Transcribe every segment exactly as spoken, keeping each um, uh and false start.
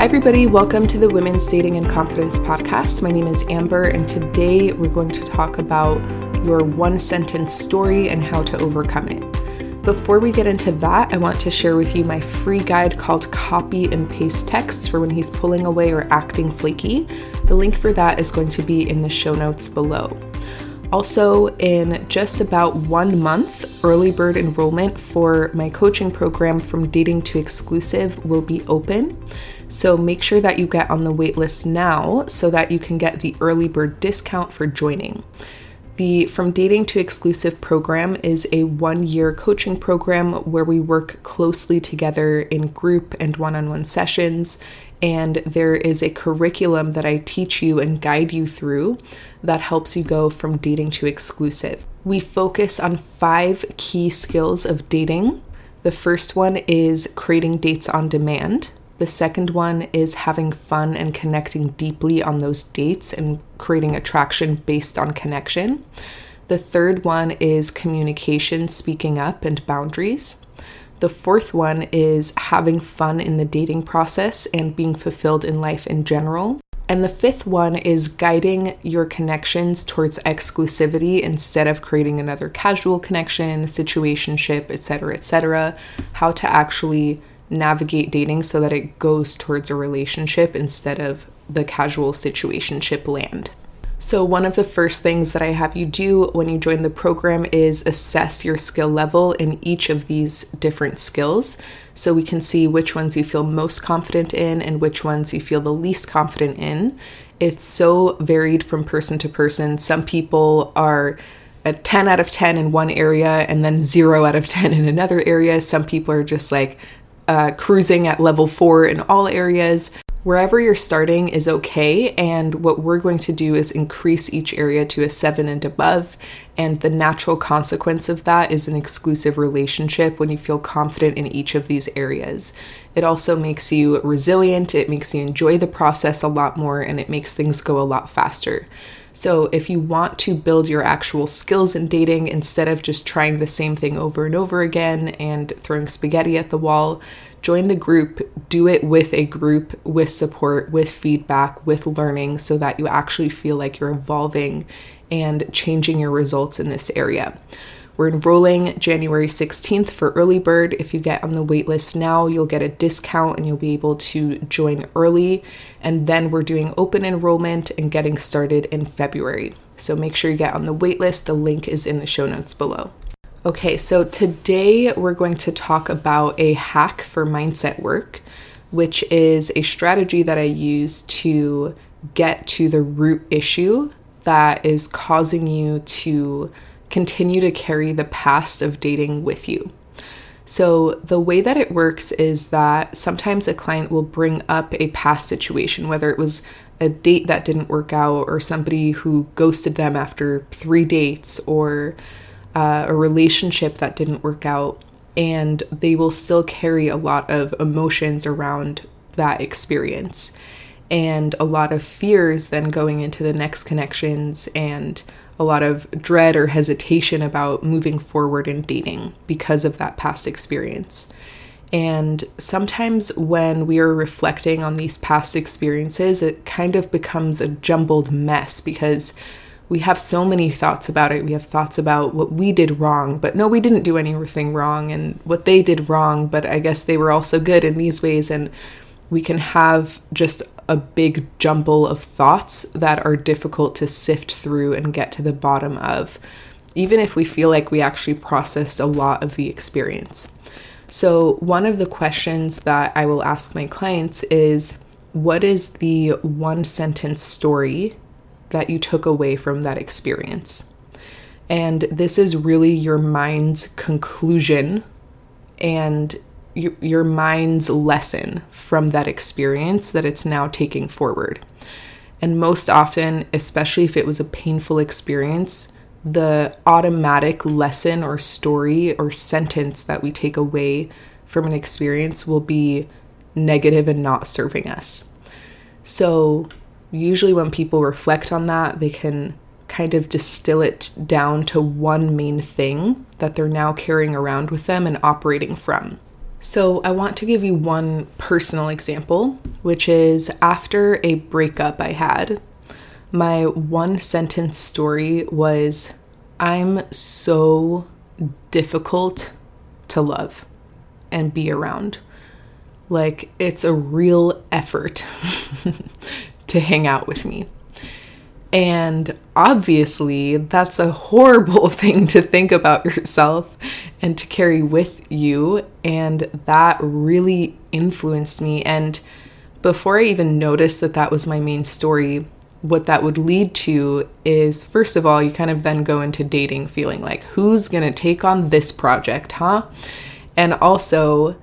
Hi everybody, welcome to the Women's Dating and Confidence Podcast. My name is Amber and today we're going to talk about your one-sentence story and how to overcome it. Before we get into that, I want to share with you my free guide called Copy and Paste Texts for when he's pulling away or acting flaky. The link for that is going to be in the show notes below. Also, in just about one month, early bird enrollment for my coaching program From Dating to Exclusive will be open. So make sure that you get on the waitlist now so that you can get the early bird discount for joining. The From Dating to Exclusive program is a one-year coaching program where we work closely together in group and one-on-one sessions, and there is a curriculum that I teach you and guide you through that helps you go from dating to exclusive. We focus on five key skills of dating. The first one is creating dates on demand. The second one is having fun and connecting deeply on those dates and creating attraction based on connection. The third one is communication, speaking up, and boundaries. The fourth one is having fun in the dating process and being fulfilled in life in general. And the fifth one is guiding your connections towards exclusivity instead of creating another casual connection, situationship, et cetera, et cetera. How to actually navigate dating so that it goes towards a relationship instead of the casual situationship land. So one of the first things that I have you do when you join the program is assess your skill level in each of these different skills, so we can see which ones you feel most confident in and which ones you feel the least confident in. It's so varied from person to person. Some people are a ten out of ten in one area and then zero out of ten in another area. Some people are just like Uh, cruising at level four in all areas. Wherever you're starting is okay, and what we're going to do is increase each area to a seven and above, and the natural consequence of that is an exclusive relationship when you feel confident in each of these areas. It also makes you resilient, it makes you enjoy the process a lot more, and it makes things go a lot faster. So if you want to build your actual skills in dating instead of just trying the same thing over and over again and throwing spaghetti at the wall, join the group, do it with a group, with support, with feedback, with learning, so that you actually feel like you're evolving and changing your results in this area. We're enrolling January sixteenth for early bird. If you get on the waitlist now, you'll get a discount and you'll be able to join early. And then we're doing open enrollment and getting started in February. So make sure you get on the waitlist. The link is in the show notes below. Okay, so today we're going to talk about a hack for mindset work, which is a strategy that I use to get to the root issue that is causing you to continue to carry the past of dating with you. So the way that it works is that sometimes a client will bring up a past situation, whether it was a date that didn't work out or somebody who ghosted them after three dates or uh, a relationship that didn't work out, and they will still carry a lot of emotions around that experience and a lot of fears then going into the next connections and a lot of dread or hesitation about moving forward in dating because of that past experience. And sometimes when we are reflecting on these past experiences, it kind of becomes a jumbled mess because we have so many thoughts about it. We have thoughts about what we did wrong, but no, we didn't do anything wrong, and what they did wrong, but I guess they were also good in these ways. And we can have just a big jumble of thoughts that are difficult to sift through and get to the bottom of, even if we feel like we actually processed a lot of the experience. So one of the questions that I will ask my clients is, what is the one sentence story that you took away from that experience? And this is really your mind's conclusion and your mind's lesson from that experience that it's now taking forward. And most often, especially if it was a painful experience, the automatic lesson or story or sentence that we take away from an experience will be negative and not serving us. So usually when people reflect on that, they can kind of distill it down to one main thing that they're now carrying around with them and operating from. So I want to give you one personal example, which is after a breakup I had, my one sentence story was, I'm so difficult to love and be around. Like, it's a real effort to hang out with me. And obviously, that's a horrible thing to think about yourself and to carry with you. And that really influenced me. And before I even noticed that that was my main story, what that would lead to is, first of all, you kind of then go into dating feeling like, who's going to take on this project, huh? And also,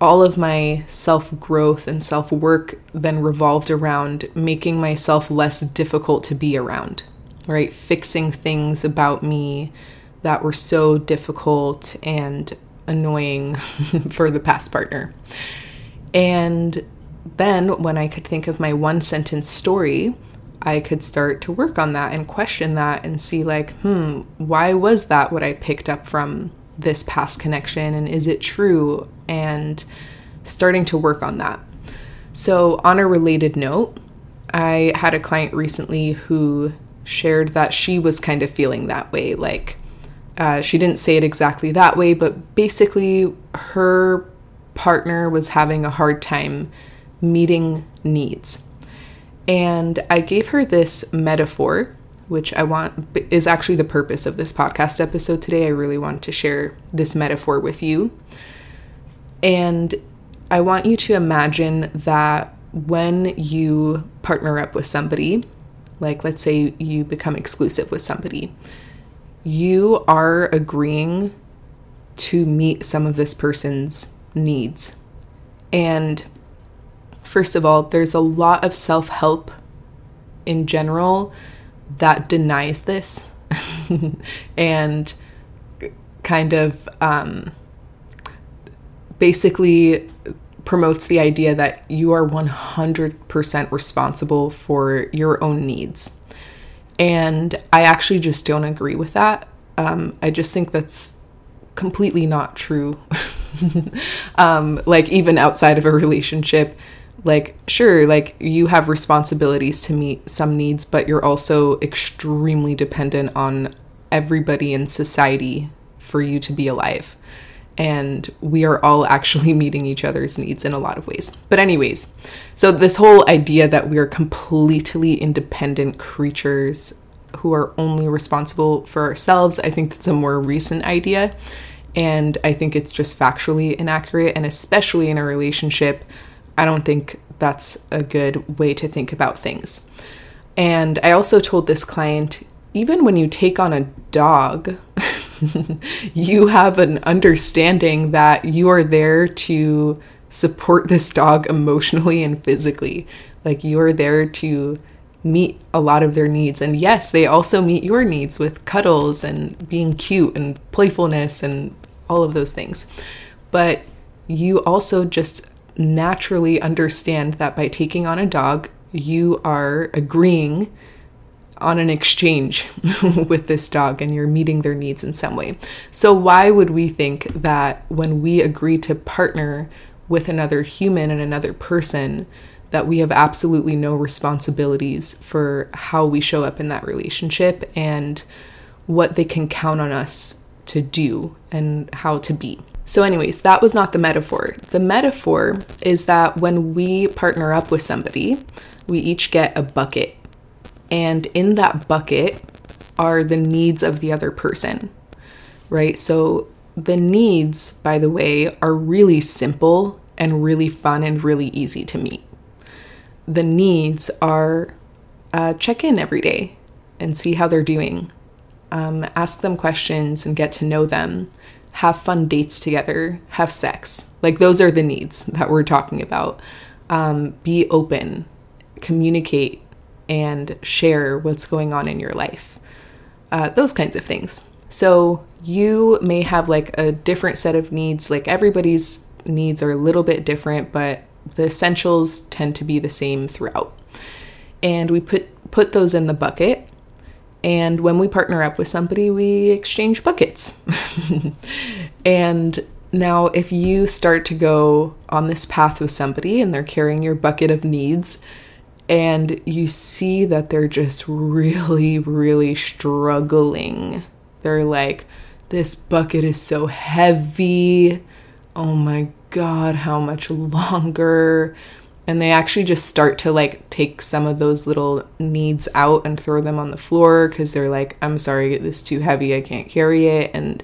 all of my self-growth and self-work then revolved around making myself less difficult to be around, right? Fixing things about me that were so difficult and annoying for the past partner. And then when I could think of my one sentence story, I could start to work on that and question that and see like, hmm, why was that what I picked up from this past connection, and is it true? And starting to work on that. So on a related note, I had a client recently who shared that she was kind of feeling that way. Like, uh, she didn't say it exactly that way, but basically her partner was having a hard time meeting needs. And I gave her this metaphor, which I want is actually the purpose of this podcast episode today. I really want to share this metaphor with you. And I want you to imagine that when you partner up with somebody, like let's say you become exclusive with somebody, you are agreeing to meet some of this person's needs. And first of all, there's a lot of self-help in general that denies this and kind of um, basically promotes the idea that you are one hundred percent responsible for your own needs. And I actually just don't agree with that. Um, I just think that's completely not true. um, like even outside of a relationship, like, sure, like you have responsibilities to meet some needs, but you're also extremely dependent on everybody in society for you to be alive. And we are all actually meeting each other's needs in a lot of ways. But anyways, so this whole idea that we are completely independent creatures who are only responsible for ourselves, I think that's a more recent idea. And I think it's just factually inaccurate. And especially in a relationship, I don't think that's a good way to think about things. And I also told this client, even when you take on a dog, you have an understanding that you are there to support this dog emotionally and physically. Like you are there to meet a lot of their needs. And yes, they also meet your needs with cuddles and being cute and playfulness and all of those things. But you also just naturally understand that by taking on a dog, you are agreeing on an exchange with this dog and you're meeting their needs in some way. So why would we think that when we agree to partner with another human and another person, that we have absolutely no responsibilities for how we show up in that relationship and what they can count on us to do and how to be? So anyways, that was not the metaphor. The metaphor is that when we partner up with somebody, we each get a bucket. And in that bucket are the needs of the other person, right? So the needs, by the way, are really simple and really fun and really easy to meet. The needs are uh, check in every day and see how they're doing. Um, ask them questions and get to know them. Have fun dates together, have sex. Like those are the needs that we're talking about. Um, be open, communicate, and share what's going on in your life. Uh, those kinds of things. So you may have like a different set of needs. Like everybody's needs are a little bit different, but the essentials tend to be the same throughout. And we put, put those in the bucket. And when we partner up with somebody, we exchange buckets. And Now, if you start to go on this path with somebody and they're carrying your bucket of needs and you see that they're just really, really struggling, they're like, this bucket is so heavy, oh my God, how much longer? And they actually just start to like take some of those little needs out and throw them on the floor because they're like, I'm sorry, this is too heavy, I can't carry it. And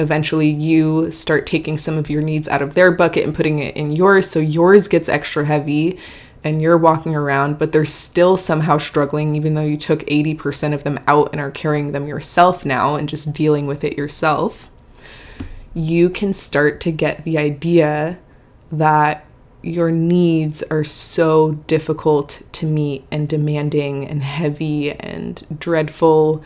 eventually you start taking some of your needs out of their bucket and putting it in yours. So yours gets extra heavy and you're walking around, but they're still somehow struggling, even though you took eighty percent of them out and are carrying them yourself now and just dealing with it yourself. You can start to get the idea that your needs are so difficult to meet and demanding and heavy and dreadful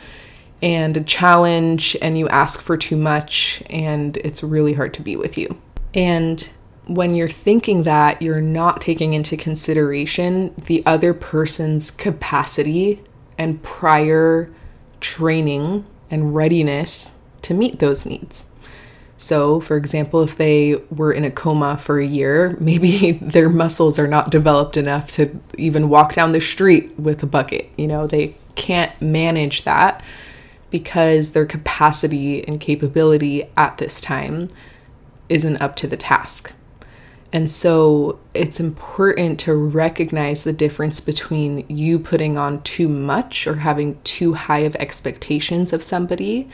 and a challenge, and you ask for too much and it's really hard to be with you. And when you're thinking that, you're not taking into consideration the other person's capacity and prior training and readiness to meet those needs. So, for example, if they were in a coma for a year, maybe their muscles are not developed enough to even walk down the street with a bucket. You know, they can't manage that because their capacity and capability at this time isn't up to the task. And so it's important to recognize the difference between you putting on too much or having too high of expectations of somebody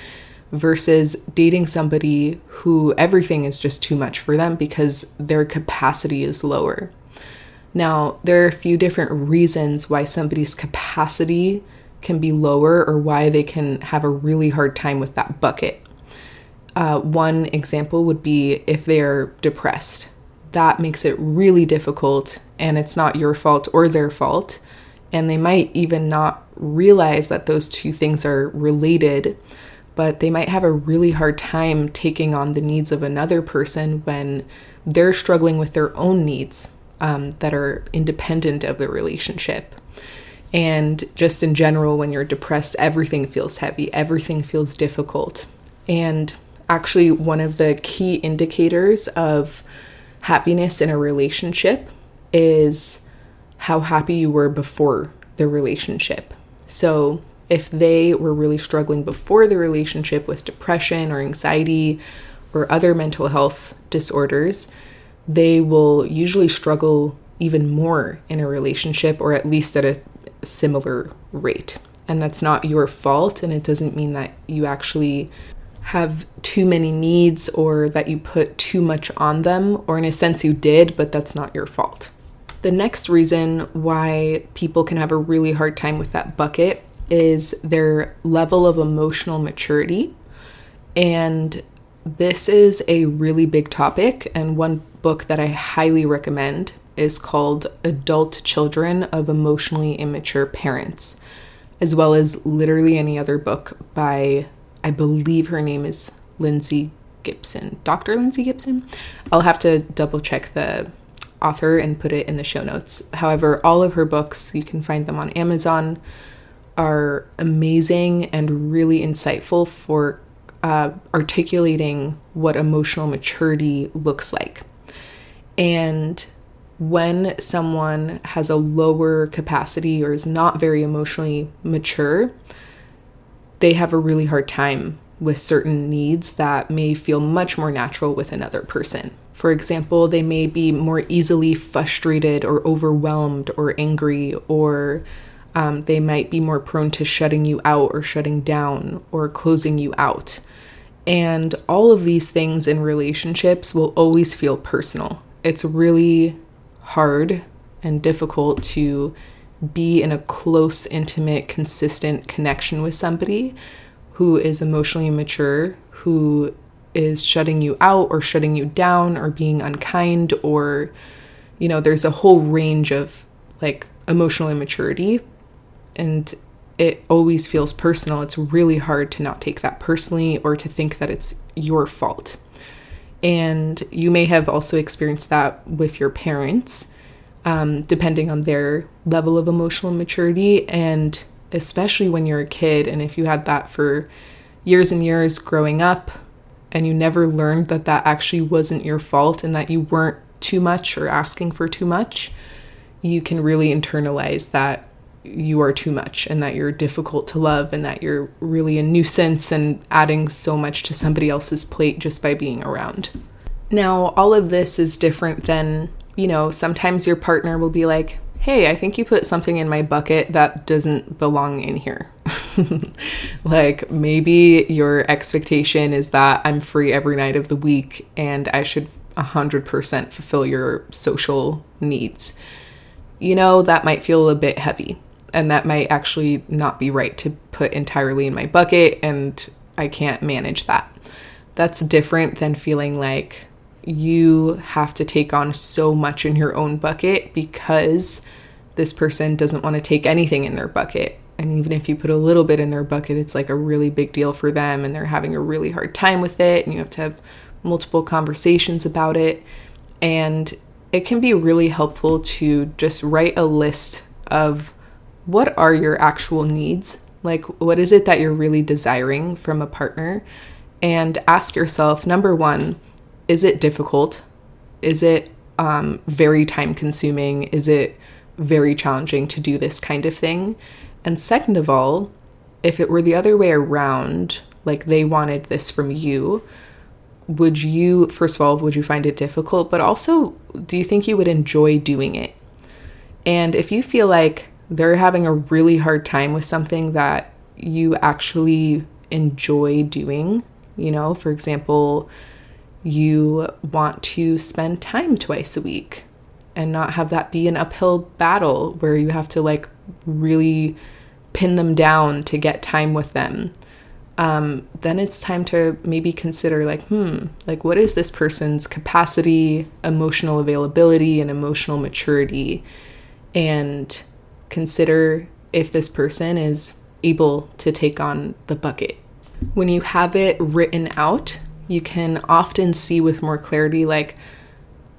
versus dating somebody who everything is just too much for them because their capacity is lower. Now, there are a few different reasons why somebody's capacity can be lower or why they can have a really hard time with that bucket. Uh, one example would be if they're depressed. That makes it really difficult, and it's not your fault or their fault, and they might even not realize that those two things are related, but they might have a really hard time taking on the needs of another person when they're struggling with their own needs um, that are independent of the relationship. And just in general, when you're depressed, everything feels heavy, everything feels difficult. And actually, one of the key indicators of happiness in a relationship is how happy you were before the relationship. So if they were really struggling before the relationship with depression or anxiety or other mental health disorders, they will usually struggle even more in a relationship, or at least at a similar rate. And that's not your fault, and it doesn't mean that you actually have too many needs or that you put too much on them, or in a sense you did, but that's not your fault. The next reason why people can have a really hard time with that bucket is their level of emotional maturity. And this is a really big topic. And one book that I highly recommend is called Adult Children of Emotionally Immature Parents, as well as literally any other book by, I believe her name is Lindsay Gibson, Doctor Lindsay Gibson. I'll have to double check the author and put it in the show notes. However, all of her books, you can find them on Amazon, are amazing and really insightful for uh, articulating what emotional maturity looks like. And when someone has a lower capacity or is not very emotionally mature, they have a really hard time with certain needs that may feel much more natural with another person. For example, they may be more easily frustrated or overwhelmed or angry, or Um, they might be more prone to shutting you out or shutting down or closing you out. And all of these things in relationships will always feel personal. It's really hard and difficult to be in a close, intimate, consistent connection with somebody who is emotionally immature, who is shutting you out or shutting you down or being unkind, or, you know, there's a whole range of like emotional immaturity. And it always feels personal. It's really hard to not take that personally or to think that it's your fault. And you may have also experienced that with your parents, um, depending on their level of emotional maturity, and especially when you're a kid. And if you had that for years and years growing up, and you never learned that that actually wasn't your fault and that you weren't too much or asking for too much, you can really internalize that you are too much and that you're difficult to love and that you're really a nuisance and adding so much to somebody else's plate just by being around. Now, all of this is different than, you know, sometimes your partner will be like, hey, I think you put something in my bucket that doesn't belong in here. Like, maybe your expectation is that I'm free every night of the week and I should one hundred percent fulfill your social needs. You know, that might feel a bit heavy and that might actually not be right to put entirely in my bucket, and I can't manage that. That's different than feeling like you have to take on so much in your own bucket because this person doesn't want to take anything in their bucket. And even if you put a little bit in their bucket, it's like a really big deal for them and they're having a really hard time with it, and you have to have multiple conversations about it. And it can be really helpful to just write a list of what are your actual needs, like what is it that you're really desiring from a partner, and ask yourself, number one, is it difficult? Is it um, very time consuming? Is it very challenging to do this kind of thing? And second of all, if it were the other way around, like they wanted this from you, would you, first of all, would you find it difficult? But also, do you think you would enjoy doing it? And if you feel like they're having a really hard time with something that you actually enjoy doing, you know, for example, you want to spend time twice a week and not have that be an uphill battle where you have to like really pin them down to get time with them. Um, then it's time to maybe consider like, hmm, like what is this person's capacity, emotional availability, and emotional maturity? And consider if this person is able to take on the bucket. When you have it written out, you can often see with more clarity, like,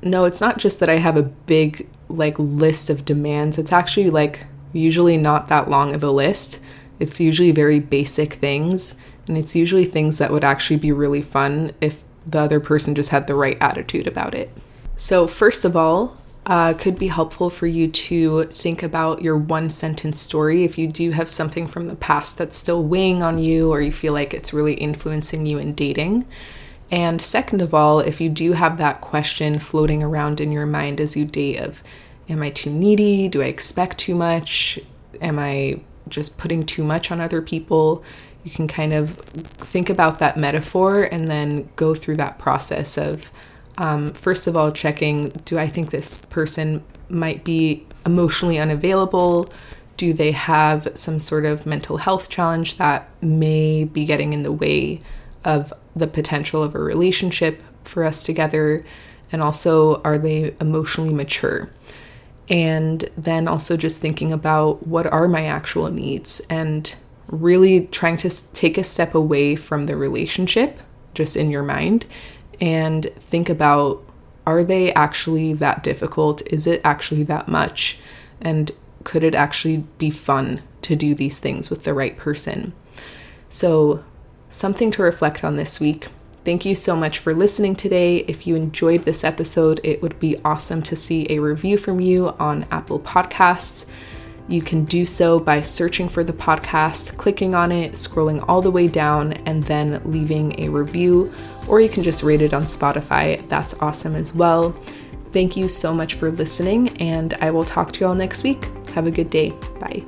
no, it's not just that I have a big like list of demands. It's actually like usually not that long of a list. It's usually very basic things, and it's usually things that would actually be really fun if the other person just had the right attitude about it. So first of all, uh, could be helpful for you to think about your one sentence story. If you do have something from the past that's still weighing on you, or you feel like it's really influencing you in dating. And second of all, if you do have that question floating around in your mind as you date of, am I too needy? Do I expect too much? Am I just putting too much on other people? You can kind of think about that metaphor and then go through that process of, um, first of all, checking, do I think this person might be emotionally unavailable? Do they have some sort of mental health challenge that may be getting in the way of the potential of a relationship for us together? And also, are they emotionally mature? And then also just thinking about what are my actual needs and really trying to take a step away from the relationship just in your mind and think about, are they actually that difficult? Is it actually that much? And could it actually be fun to do these things with the right person? So something to reflect on this week. Thank you so much for listening today. If you enjoyed this episode, it would be awesome to see a review from you on Apple Podcasts. You can do so by searching for the podcast, clicking on it, scrolling all the way down, and then leaving a review, or you can just rate it on Spotify. That's awesome as well. Thank you so much for listening, and I will talk to you all next week. Have a good day. Bye.